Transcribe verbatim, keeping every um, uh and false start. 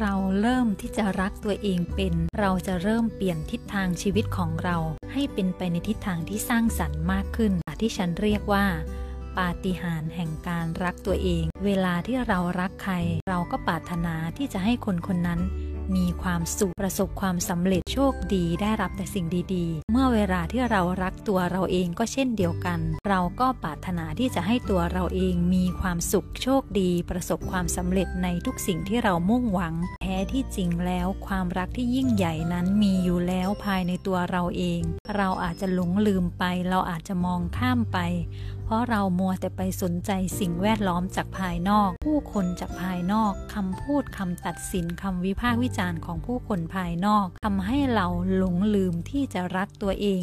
เราเริ่มที่จะรักตัวเองเป็นเราจะเริ่มเปลี่ยนทิศทางชีวิตของเราให้เป็นไปในทิศทางที่สร้างสรรค์มากขึ้นที่ฉันเรียกว่าปาฏิหาริย์แห่งการรักตัวเองเวลาที่เรารักใครเราก็ปรารถนาที่จะให้คนคนนั้นมีความสุขประสบความสำเร็จโชคดีได้รับแต่สิ่งดีๆเมื่อเวลาที่เรารักตัวเราเองก็เช่นเดียวกันเราก็ปรารถนาที่จะให้ตัวเราเองมีความสุขโชคดีประสบความสำเร็จในทุกสิ่งที่เรามุ่งหวังแท้ที่จริงแล้วความรักที่ยิ่งใหญ่นั้นมีอยู่แล้วภายในตัวเราเองเราอาจจะหลงลืมไปเราอาจจะมองข้ามไปเพราะเรามัวแต่ไปสนใจสิ่งแวดล้อมจากภายนอกผู้คนจากภายนอกคำพูดคำตัดสินคำวิพากษ์วิจารณ์ของผู้คนภายนอกทำให้เราหลงลืมที่จะรักตัวเอง